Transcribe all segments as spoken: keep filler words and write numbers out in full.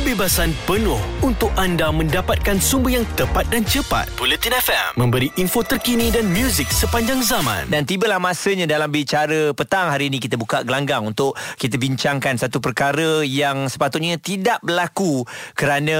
kebebasan penuh untuk anda mendapatkan sumber yang tepat dan cepat. Buletin F M memberi info terkini dan muzik sepanjang zaman. Dan tibalah masanya dalam Bicara Petang. Hari ini kita buka gelanggang untuk kita bincangkan satu perkara yang sepatutnya tidak berlaku, kerana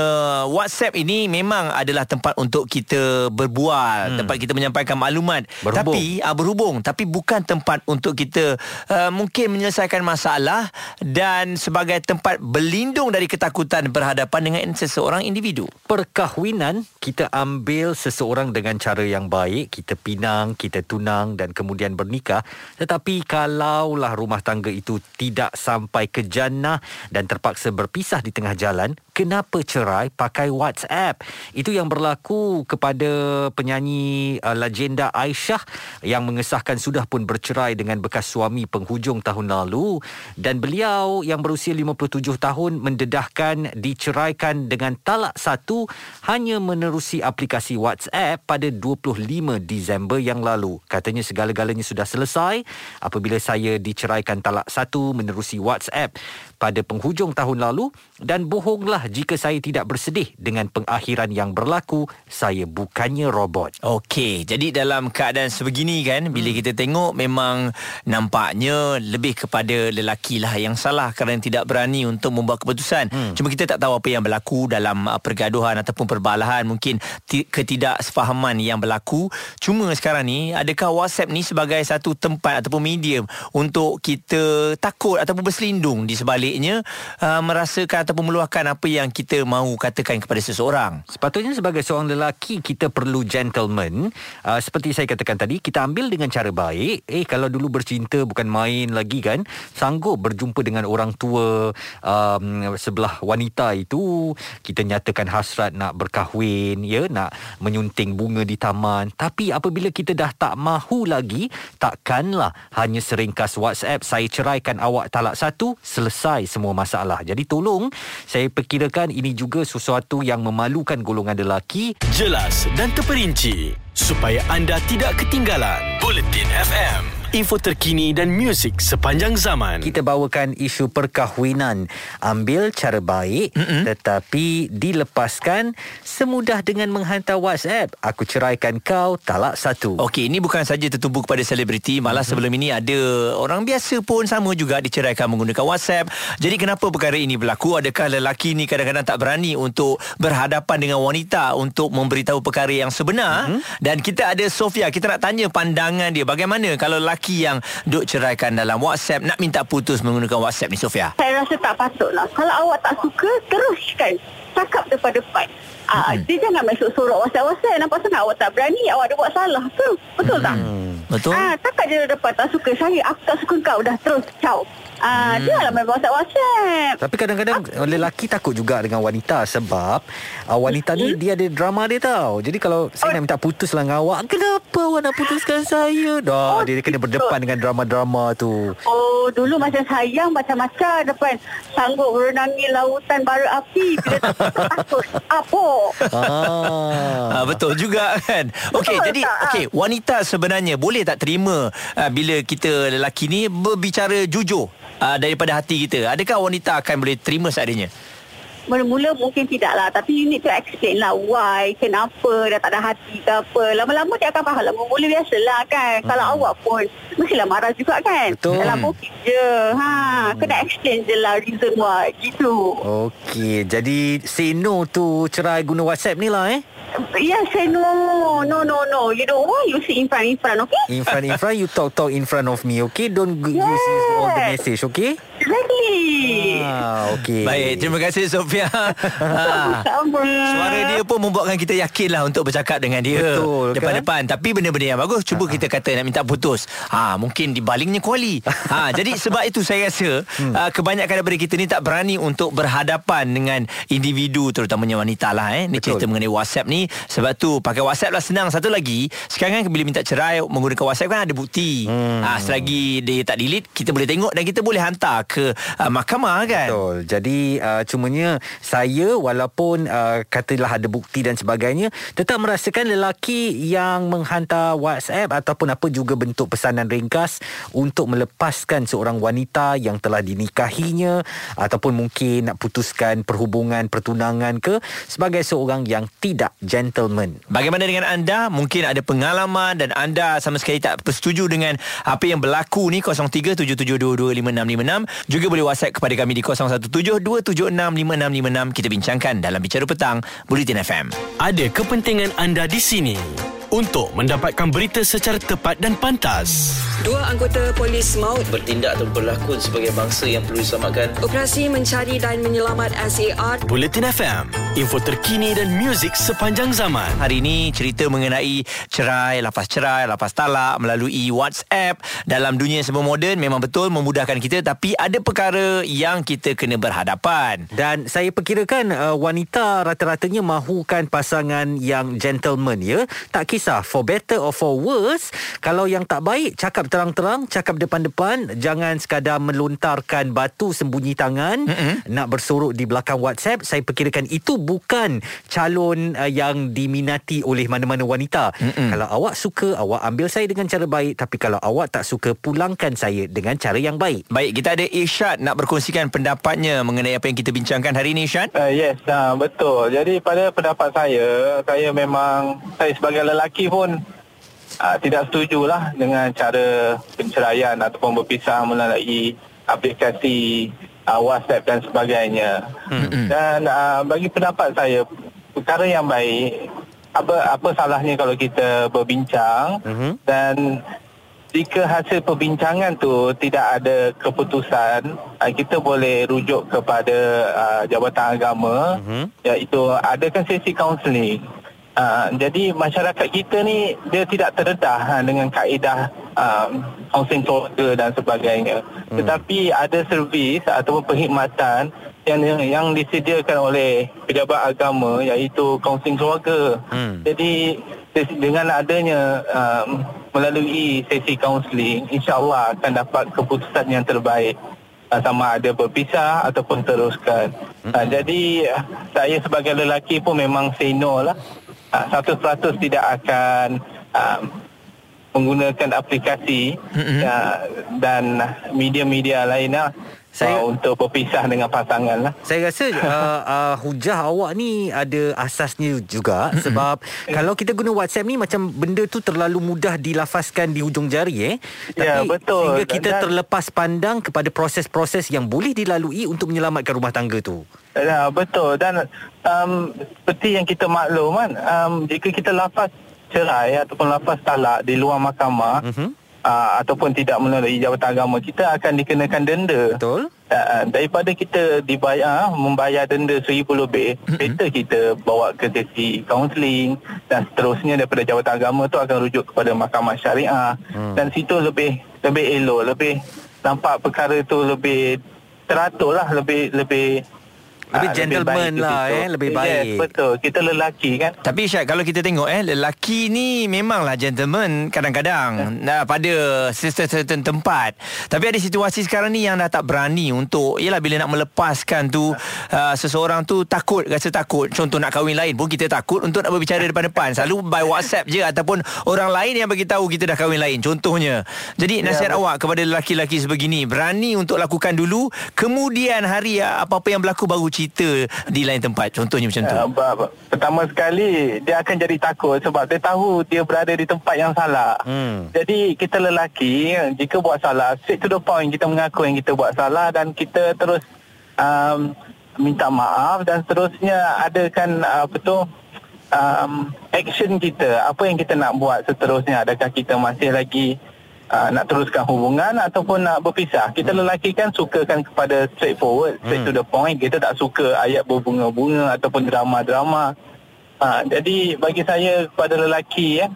WhatsApp ini memang adalah tempat untuk kita berbual, hmm. tempat kita menyampaikan maklumat, berhubung. Tapi uh, berhubung tapi bukan tempat untuk kita uh, mungkin menyelesaikan masalah, dan sebagai tempat berlindung dari ketakutan berhadapan dengan seseorang individu. Perkahwinan, kita ambil seseorang dengan cara yang baik, kita pinang, kita tunang dan kemudian bernikah. Tetapi kalaulah rumah tangga itu tidak sampai ke jannah dan terpaksa berpisah di tengah jalan, kenapa cerai pakai WhatsApp? Itu yang berlaku kepada penyanyi uh, legenda Aisyah yang mengesahkan sudah pun bercerai dengan bekas suami penghujung tahun lalu, dan beliau yang berusia lima puluh tujuh tahun mendedahkan diceraikan dengan talak satu hanya menerusi aplikasi WhatsApp pada dua puluh lima Disember yang lalu. Katanya segala-galanya sudah selesai apabila saya diceraikan talak satu menerusi WhatsApp pada penghujung tahun lalu, dan bohonglah jika saya tidak bersedih dengan pengakhiran yang berlaku. Saya bukannya robot. Okey, jadi dalam keadaan sebegini kan, bila hmm. kita tengok memang nampaknya lebih kepada lelaki lah yang salah kerana tidak berani untuk membuat keputusan. Hmm. Cuma kita tak tahu apa yang berlaku dalam pergaduhan ataupun perbalahan, mungkin t- ketidaksefahaman yang berlaku. Cuma sekarang ni, adakah WhatsApp ni sebagai satu tempat ataupun medium untuk kita takut ataupun berselindung di sebalik Uh, merasakan ataupun meluahkan apa yang kita mahu katakan kepada seseorang? Sepatutnya sebagai seorang lelaki, kita perlu gentleman. uh, Seperti saya katakan tadi, kita ambil dengan cara baik. Eh, kalau dulu bercinta bukan main lagi kan, sanggup berjumpa dengan orang tua um, sebelah wanita itu. Kita nyatakan hasrat nak berkahwin, ya, nak menyunting bunga di taman. Tapi apabila kita dah tak mahu lagi, takkanlah hanya seringkas WhatsApp, saya ceraikan awak talak satu, selesai semua masalah. Jadi tolong, saya perkirakan ini juga sesuatu yang memalukan golongan lelaki. Jelas dan terperinci supaya anda tidak ketinggalan Buletin F M, info terkini dan muzik sepanjang zaman. Kita bawakan isu perkahwinan. Ambil cara baik, mm-hmm. tetapi dilepaskan semudah dengan menghantar WhatsApp. Aku ceraikan kau talak satu. Okey, ini bukan saja tertumpu kepada selebriti. Malah mm-hmm. sebelum ini ada orang biasa pun sama juga diceraikan menggunakan WhatsApp. Jadi kenapa perkara ini berlaku? Adakah lelaki ni kadang-kadang tak berani untuk berhadapan dengan wanita untuk memberitahu perkara yang sebenar? Mm-hmm. Dan kita ada Sofia. Kita nak tanya pandangan dia. Bagaimana kalau lelaki yang duk ceraikan dalam WhatsApp, nak minta putus menggunakan WhatsApp ni, Sofia? Saya rasa tak patutlah. Kalau awak tak suka, teruskan. Cakap depan-depan. Ah, hmm. Dia jangan masuk sorok WhatsApp-WhatsApp. Nampak sangat awak tak berani, awak ada buat salah ke? Betul hmm. tak? Betul. Ah, cakap je depan, tak suka saya, aku tak suka kau, dah terus, ciao. Ah, hmm. Janganlah main WhatsApp-WhatsApp. Tapi kadang-kadang ah. lelaki takut juga dengan wanita, sebab ah, wanita hmm. ni dia ada drama dia tau. Jadi kalau saya oh. nak minta putus lah dengan awak, kenapa awak nak putuskan saya? Dah, oh, dia kena berdepan betul. dengan drama-drama tu. Oh, dulu macam sayang, macam-macam depan. Sanggup berenangi lautan bara api. Bila tak takut, apa? Ah. Betul juga kan. Okey, jadi okey, wanita sebenarnya boleh tak terima uh, bila kita lelaki ni berbicara jujur uh, daripada hati kita? Adakah wanita akan boleh terima seadanya? Mula-mula mungkin tidaklah, tapi you need to explain lah why, kenapa dah tak ada hati ke apa. Lama-lama dia akan faham lah. Mula-mula biasalah kan. hmm. Kalau awak pun mestilah marah juga kan. Betul. Dalam mungkin je ha, hmm. kena explain je lah reason why. Gitu. Okey, jadi say no tu cerai guna WhatsApp ni lah eh. Yes, say no. No, no, no. You don't want, you sit in front, in front, okay? In front, in front. You talk, talk in front of me, okay? Don't yes. use all the message, okay? Exactly. Ah, okay. Baik, terima kasih Sofia. ha. Suara dia pun membuatkan kita yakinlah untuk bercakap dengan dia. Betul, depan-depan kan? Tapi benda-benda yang bagus. Cuba ha. kita kata nak minta putus. Ha, mungkin dibalingnya kuali. ha, Jadi sebab itu saya rasa hmm. uh, kebanyakan daripada kita ni tak berani untuk berhadapan dengan individu, terutamanya wanita lah eh. Ni cerita mengenai WhatsApp ni. Sebab tu pakai WhatsApp lah senang. Satu lagi, sekarang kan bila minta cerai menggunakan WhatsApp kan ada bukti. hmm. ha, Selagi dia tak delete, kita boleh tengok dan kita boleh hantar ke uh, mahkamah kan. kan? Betul. Jadi uh, cumanya saya walaupun uh, katalah ada bukti dan sebagainya, tetap merasakan lelaki yang menghantar WhatsApp ataupun apa juga bentuk pesanan ringkas untuk melepaskan seorang wanita yang telah dinikahinya ataupun mungkin nak putuskan perhubungan pertunangan ke, sebagai seorang yang tidak gentleman. Bagaimana dengan anda? Mungkin ada pengalaman dan anda sama sekali tak bersetuju dengan apa yang berlaku ni. Kosong tiga tujuh tujuh dua dua lima enam lima enam. Juga boleh WhatsApp kepada kami di kosong satu tujuh dua tujuh enam lima enam lima enam. Kita bincangkan dalam Bicara Petang Buletin F M. Ada kepentingan anda di sini untuk mendapatkan berita secara tepat dan pantas. Dua anggota polis maut bertindak atau berlakon sebagai bangsa yang perlu diselamatkan. Operasi mencari dan menyelamat S A R. Buletin F M, info terkini dan muzik sepanjang zaman. Hari ini cerita mengenai cerai, lepas cerai, lepas talak melalui WhatsApp. Dalam dunia serba moden memang betul memudahkan kita, tapi ada perkara yang kita kena berhadapan. Dan saya perkirakan uh, wanita rata-ratanya mahukan pasangan yang gentleman, ya. Tak kisah, for better or for worse. Kalau yang tak baik, cakap terang-terang, cakap depan-depan. Jangan sekadar melontarkan batu sembunyi tangan, mm-hmm. nak bersorok di belakang WhatsApp. Saya perkirakan itu bukan calon uh, yang diminati oleh mana-mana wanita, mm-hmm. Kalau awak suka, awak ambil saya dengan cara baik. Tapi kalau awak tak suka, pulangkan saya dengan cara yang baik. Baik, kita ada Isyad nak berkongsikan pendapatnya mengenai apa yang kita bincangkan hari ini, Isyad. uh, Yes, uh, betul. Jadi pada pendapat saya, Saya memang Saya sebagai lelaki Lelaki pun aa, tidak setujulah dengan cara penceraian ataupun berpisah melalui aplikasi aa, WhatsApp dan sebagainya. Mm-hmm. Dan aa, bagi pendapat saya, perkara yang baik, apa apa salahnya kalau kita berbincang, mm-hmm. dan jika hasil perbincangan tu tidak ada keputusan, aa, kita boleh rujuk kepada aa, Jabatan Agama, mm-hmm. iaitu adakan sesi kaunseling. Uh, jadi masyarakat kita ni dia tidak terdedah ha, dengan kaedah kaunseling uh, keluarga dan sebagainya. Hmm. Tetapi ada servis ataupun perkhidmatan yang yang disediakan oleh pejabat agama, iaitu kaunseling keluarga. Hmm. Jadi dengan adanya um, melalui sesi kaunseling, insya-Allah akan dapat keputusan yang terbaik. Sama ada berpisah ataupun teruskan. Hmm. Ha, jadi saya sebagai lelaki pun memang say no lah. Satu peratus tidak akan um, menggunakan aplikasi mm-hmm. uh, dan media-media lain lah. Saya, uh, untuk berpisah dengan pasangan lah. Saya rasa uh, uh, hujah awak ni ada asasnya juga. Sebab kalau kita guna WhatsApp ni, macam benda tu terlalu mudah dilafazkan di hujung jari eh. Tapi ya, betul. Sehingga kita dan, terlepas pandang kepada proses-proses yang boleh dilalui untuk menyelamatkan rumah tangga tu. Ya, betul. Dan um, seperti yang kita maklum kan, um, jika kita lafaz cerai ataupun lafaz talak di luar mahkamah, mm-hmm. Uh, ataupun tidak melalui Jabatan Agama, kita akan dikenakan denda. Betul. Uh, daripada kita dibayar membayar denda seribu lebih, mm-hmm. better kita bawa ke sesi kaunseling dan seterusnya. Daripada Jabatan Agama tu akan rujuk kepada mahkamah syariah, mm. dan situ lebih lebih elok, lebih nampak perkara tu lebih teratur lah, lebih lebih Lebih gentleman lebih lah eh, lebih baik. Yes, betul. Kita lelaki kan. Tapi Syed, kalau kita tengok eh, lelaki ni memanglah gentleman kadang-kadang, eh. pada certain tempat. Tapi ada situasi sekarang ni yang dah tak berani untuk, yelah, bila nak melepaskan tu, eh. uh, seseorang tu takut, rasa takut. Contoh nak kahwin lain pun kita takut untuk nak berbicara depan-depan. Selalu by WhatsApp je ataupun orang lain yang beritahu kita dah kahwin lain, contohnya. Jadi nasihat ya, awak kepada lelaki-lelaki sebegini, berani untuk lakukan dulu, kemudian hari apa-apa yang berlaku baru cerita di lain tempat, contohnya macam tu. Uh, pertama sekali dia akan jadi takut sebab dia tahu dia berada di tempat yang salah. Hmm. Jadi kita lelaki jika buat salah, straight to the point, kita mengaku yang kita buat salah dan kita terus um, minta maaf dan seterusnya adakan apa tu um, action kita, apa yang kita nak buat seterusnya. Adakah kita masih lagi Uh, nak teruskan hubungan ataupun nak berpisah. Kita hmm. lelaki kan sukakan kepada straightforward, straight hmm. to the point. Kita tak suka ayat berbunga-bunga ataupun drama-drama. Uh, jadi bagi saya kepada lelaki ya,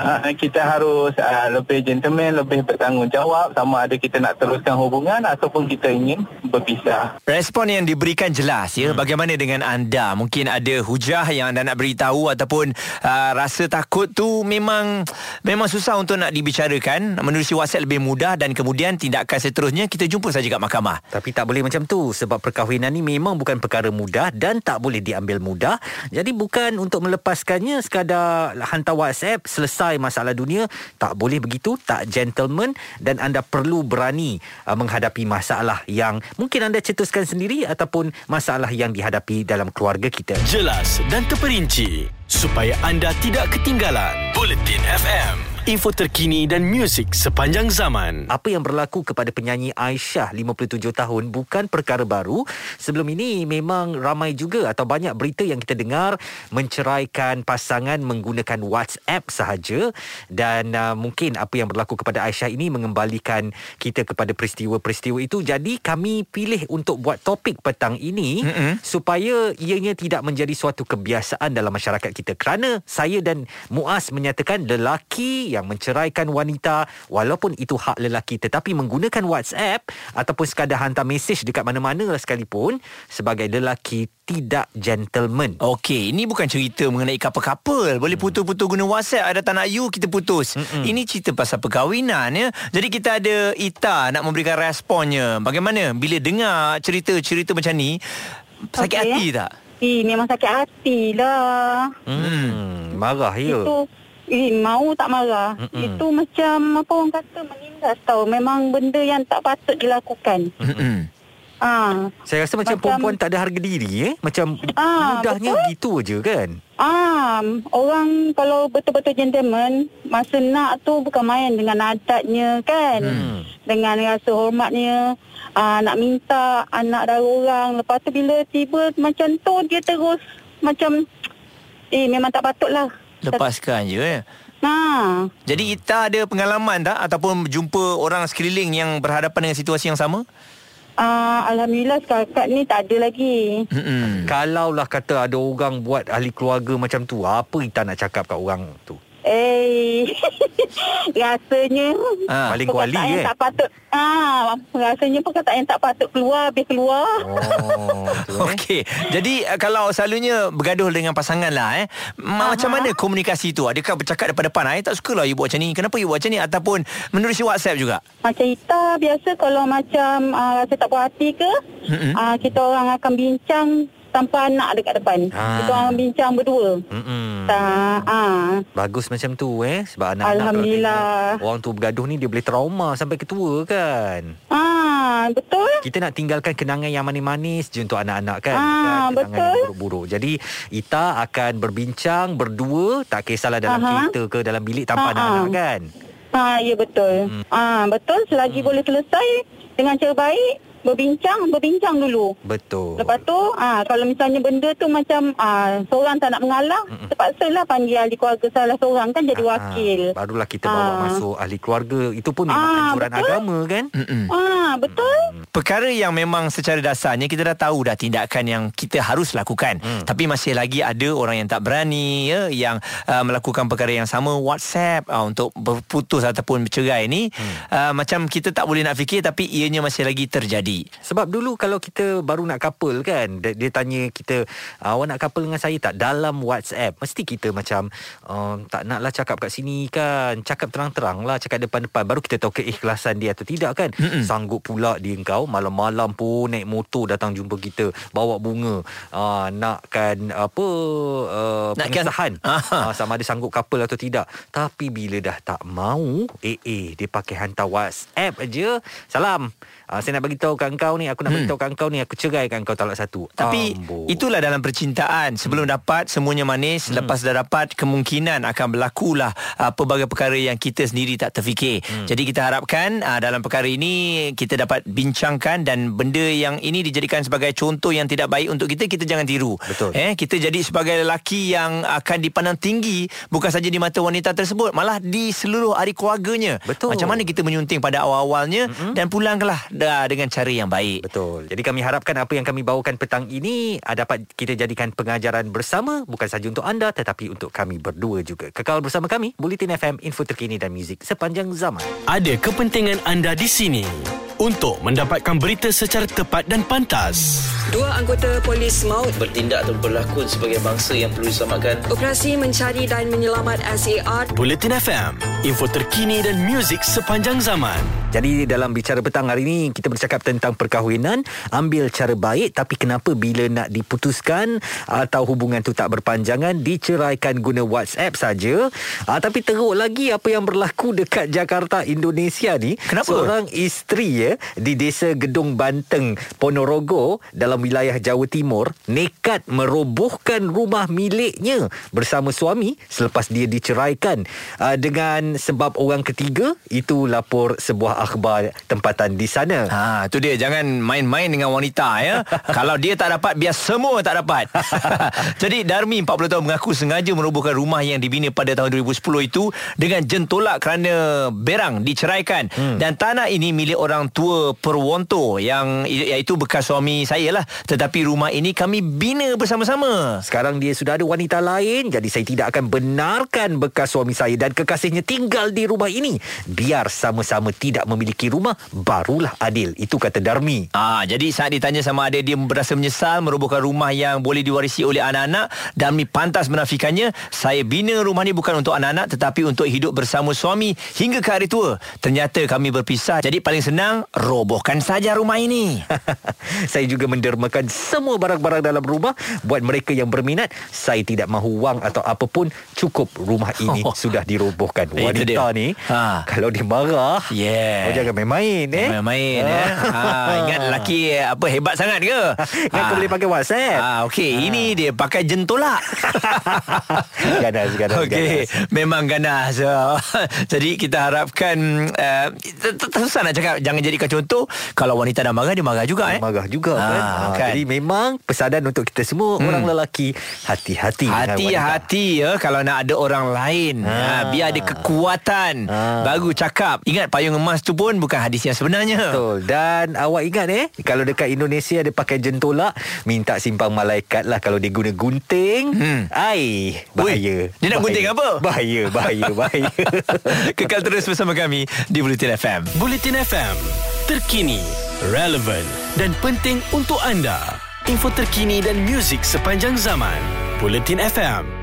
uh, kita harus uh, lebih gentleman, lebih bertanggungjawab, sama ada kita nak teruskan hubungan ataupun kita ingin berpisah. Respon yang diberikan jelas ya. Hmm. Bagaimana dengan anda? Mungkin ada hujah yang anda nak beritahu ataupun uh, rasa takut tu memang memang susah untuk nak dibicarakan. Menerusi WhatsApp lebih mudah dan kemudian tindakan seterusnya kita jumpa saja kat mahkamah. Tapi tak boleh macam tu sebab perkahwinan ni memang bukan perkara mudah dan tak boleh diambil mudah. Jadi bukan untuk melepaskannya sekadar hantar WhatsApp selesai masalah dunia. Tak boleh begitu, tak gentleman, dan anda perlu berani uh, menghadapi masalah yang mungkin anda cetuskan sendiri ataupun masalah yang dihadapi dalam keluarga kita. Jelas dan terperinci supaya anda tidak ketinggalan Buletin F M, info terkini dan muzik sepanjang zaman. Apa yang berlaku kepada penyanyi Aisyah, lima puluh tujuh tahun, bukan perkara baru. Sebelum ini memang ramai juga atau banyak berita yang kita dengar menceraikan pasangan menggunakan WhatsApp sahaja. Dan uh, mungkin apa yang berlaku kepada Aisyah ini mengembalikan kita kepada peristiwa-peristiwa itu. Jadi kami pilih untuk buat topik petang ini, mm-hmm, supaya ianya tidak menjadi suatu kebiasaan dalam masyarakat kita. Kerana saya dan Muaz menyatakan lelaki yang menceraikan wanita walaupun itu hak lelaki tetapi menggunakan WhatsApp ataupun sekadar hantar mesej dekat mana-mana sekalipun, sebagai lelaki tidak gentleman. Okey, ini bukan cerita mengenai couple-couple boleh putus-putus guna WhatsApp, ada tak nak you kita putus. Mm-mm. Ini cerita pasal perkahwinan ya. Jadi kita ada Ita nak memberikan responnya. Bagaimana bila dengar cerita-cerita macam ni? Sakit okay. hati tak? Eh, memang sakit hati lah. Hmm, marah ya. Itu Eh, mau tak marah. Mm-mm. Itu macam apa orang kata, menindas tau. Memang benda yang tak patut dilakukan. Ha. Saya rasa macam, macam perempuan tak ada harga diri eh? Macam aa, mudahnya betul? Gitu je kan. Ah, orang kalau betul-betul gentleman, masa nak tu bukan main dengan adatnya kan. Hmm. Dengan rasa hormatnya. Aa, nak minta anak dari orang. Lepas tu bila tiba macam tu, dia terus macam eh memang tak patut lah. Lepaskan je eh. Ha. Jadi Ita ada pengalaman tak ataupun jumpa orang sekeliling yang berhadapan dengan situasi yang sama? Uh, Alhamdulillah setakat ni tak ada lagi. Mm-mm. Kalaulah kata ada orang buat ahli keluarga macam tu, apa Ita nak cakap kat orang tu? Eh, rasanya ha, paling kuali eh. Tak patut. Ah, rasanya perkataan yang tak patut keluar, habis keluar. Oh, okey. Jadi kalau selalunya bergaduh dengan pasangan lah eh, macam aha, mana komunikasi tu? Adakah bercakap depan-depan? I tak sukalah you buat macam ni. Kenapa you buat macam ni? Ataupun menerusi WhatsApp juga? Macam Ita biasa kalau macam uh, rasa tak puas hati ke, mm-hmm, uh, kita orang akan bincang tanpa anak dekat depan. Ha. Kita orang bincang berdua. Hmm. Ha. Bagus macam tu eh, sebab anak-anak alhamdulillah tengok, orang tu bergaduh ni dia boleh trauma sampai ketua kan. Ha, betul. Kita nak tinggalkan kenangan yang manis-manis je untuk anak-anak kan. Ha, bukan betul. Kenangan yang buruk-buruk. Jadi Ita akan berbincang berdua, tak kisahlah dalam aha, kereta ke dalam bilik tanpa ha, anak-anak kan. Ha, ya betul. Hmm. Ha, betul, selagi hmm, boleh selesai dengan cara baik. Berbincang, berbincang dulu. Betul. Lepas tu, ah, kalau misalnya benda tu macam ah, seorang tak nak mengalah, mm-mm, terpaksalah panggil ahli keluarga salah seorang kan jadi ah, wakil. Barulah kita ah, bawa masuk ahli keluarga. Itu pun memang ah, anjuran betul, agama kan. Ah, betul. Perkara yang memang secara dasarnya kita dah tahu dah tindakan yang kita harus lakukan. Mm. Tapi masih lagi ada orang yang tak berani ya, yang uh, melakukan perkara yang sama, WhatsApp uh, untuk berputus ataupun bercerai ni. Mm. Uh, macam kita tak boleh nak fikir tapi ianya masih lagi terjadi. Sebab dulu kalau kita baru nak couple kan, dia, dia tanya kita, awak nak couple dengan saya tak dalam WhatsApp, mesti kita macam um, tak naklah cakap kat sini kan, cakap terang-terang lah, cakap depan-depan, baru kita tahu keikhlasan dia atau tidak kan. Mm-mm. Sanggup pula dia engkau malam-malam pun naik motor datang jumpa kita, bawa bunga, uh, nakkan apa uh, pengesahan uh, sama ada sanggup couple atau tidak. Tapi bila dah tak mau, eh eh dia pakai hantar WhatsApp aja, salam, uh, saya nak bagi tahu kat kau ni, aku nak hmm. beritahu kat kau ni, aku cerai kat kau, talak satu. Tapi Ambo, itulah dalam percintaan. Sebelum hmm. dapat semuanya manis, hmm. lepas dah dapat kemungkinan akan berlakulah uh, pelbagai perkara yang kita sendiri tak terfikir. hmm. Jadi kita harapkan uh, dalam perkara ini kita dapat bincangkan, dan benda yang ini dijadikan sebagai contoh yang tidak baik untuk kita, kita jangan tiru. Betul. Eh, kita jadi sebagai lelaki yang akan dipandang tinggi, bukan saja di mata wanita tersebut, malah di seluruh ahli keluarganya. Betul. Macam mana kita menyunting pada awal-awalnya, hmm. dan pulanglah dah dengan cara yang baik. Betul. Jadi kami harapkan apa yang kami bawakan petang ini dapat kita jadikan pengajaran bersama, bukan saja untuk anda tetapi untuk kami berdua juga. Kekal bersama kami, Buletin F M, info terkini dan muzik sepanjang zaman. Ada kepentingan anda di sini untuk mendapatkan berita secara tepat dan pantas. Dua anggota polis maut bertindak atau berlakon sebagai bangsa yang perlu diselamatkan. Operasi mencari dan menyelamat S A R. Buletin F M, info terkini dan muzik sepanjang zaman. Jadi dalam bicara petang hari ini, kita bercakap tentang perkahwinan. Ambil cara baik, tapi kenapa bila nak diputuskan atau hubungan tu tak berpanjangan, diceraikan guna WhatsApp saja. Ah, tapi teruk lagi apa yang berlaku dekat Jakarta, Indonesia ni. Kenapa? Seorang isteri ya, di desa Gedung Banteng, Ponorogo, dalam wilayah Jawa Timur, nekat merobohkan rumah miliknya bersama suami selepas dia diceraikan uh, dengan sebab orang ketiga. Itu lapor sebuah akhbar tempatan di sana. Ha, tu dia, jangan main-main dengan wanita ya. Kalau dia tak dapat, biar semua tak dapat. Jadi Darmi, empat puluh tahun, mengaku sengaja merobohkan rumah yang dibina pada tahun dua ribu sepuluh itu dengan jentolak kerana berang diceraikan. Hmm. Dan tanah ini milik orang tua Perwonto, yang iaitu bekas suami saya lah. Tetapi rumah ini kami bina bersama-sama. Sekarang dia sudah ada wanita lain, jadi saya tidak akan benarkan bekas suami saya dan kekasihnya tinggal di rumah ini. Biar sama-sama tidak memiliki rumah, barulah adil. Itu kata Darmi. Ah, jadi saat ditanya sama ada dia berasa menyesal merobohkan rumah yang boleh diwarisi oleh anak-anak, Darmi pantas menafikannya. Saya bina rumah ni bukan untuk anak-anak, tetapi untuk hidup bersama suami hingga ke hari tua. Ternyata kami berpisah, jadi paling senang robohkan saja rumah ini. Saya juga mendermakan semua barang-barang dalam rumah. Buat mereka yang berminat, saya tidak mahu wang atau apa pun. Cukup rumah ini oh. sudah dirobohkan. Wanita ni ha. kalau dia marah, yeah. oh, jangan main-main eh? Main-main ha. eh? ha. Ingat lelaki apa, hebat sangat ke? Ingat ha. kau boleh pakai WhatsApp ha. Okey, ha. ini dia pakai jentolak. Ganas, ganas, okay. ganas. Memang ganas. Jadi kita harapkan uh, susah nak cakap, jangan jadi contoh. Kalau wanita dah marah, dia marah juga dia eh. marah juga ha, kan? Ha, kan. Jadi memang pesanan untuk kita semua hmm. orang lelaki, hati-hati. Hati-hati ya kalau nak ada orang lain. Ha, ha, biar ada kekuatan. Ha. Baru cakap. Ingat payung emas tu pun bukan hadis yang sebenarnya. Betul. Dan awak ingat eh, kalau dekat Indonesia dia pakai jentolak, minta simpang malaikat lah kalau dia guna gunting. Hmm. Ai, bahaya. Ui, dia nak bahaya. Gunting apa? Bahaya, bahaya, bahaya. Kekal terus bersama kami di Buletin F M. Buletin F M, terkini, relevan dan penting untuk anda. Info terkini dan muzik sepanjang zaman. Buletin F M.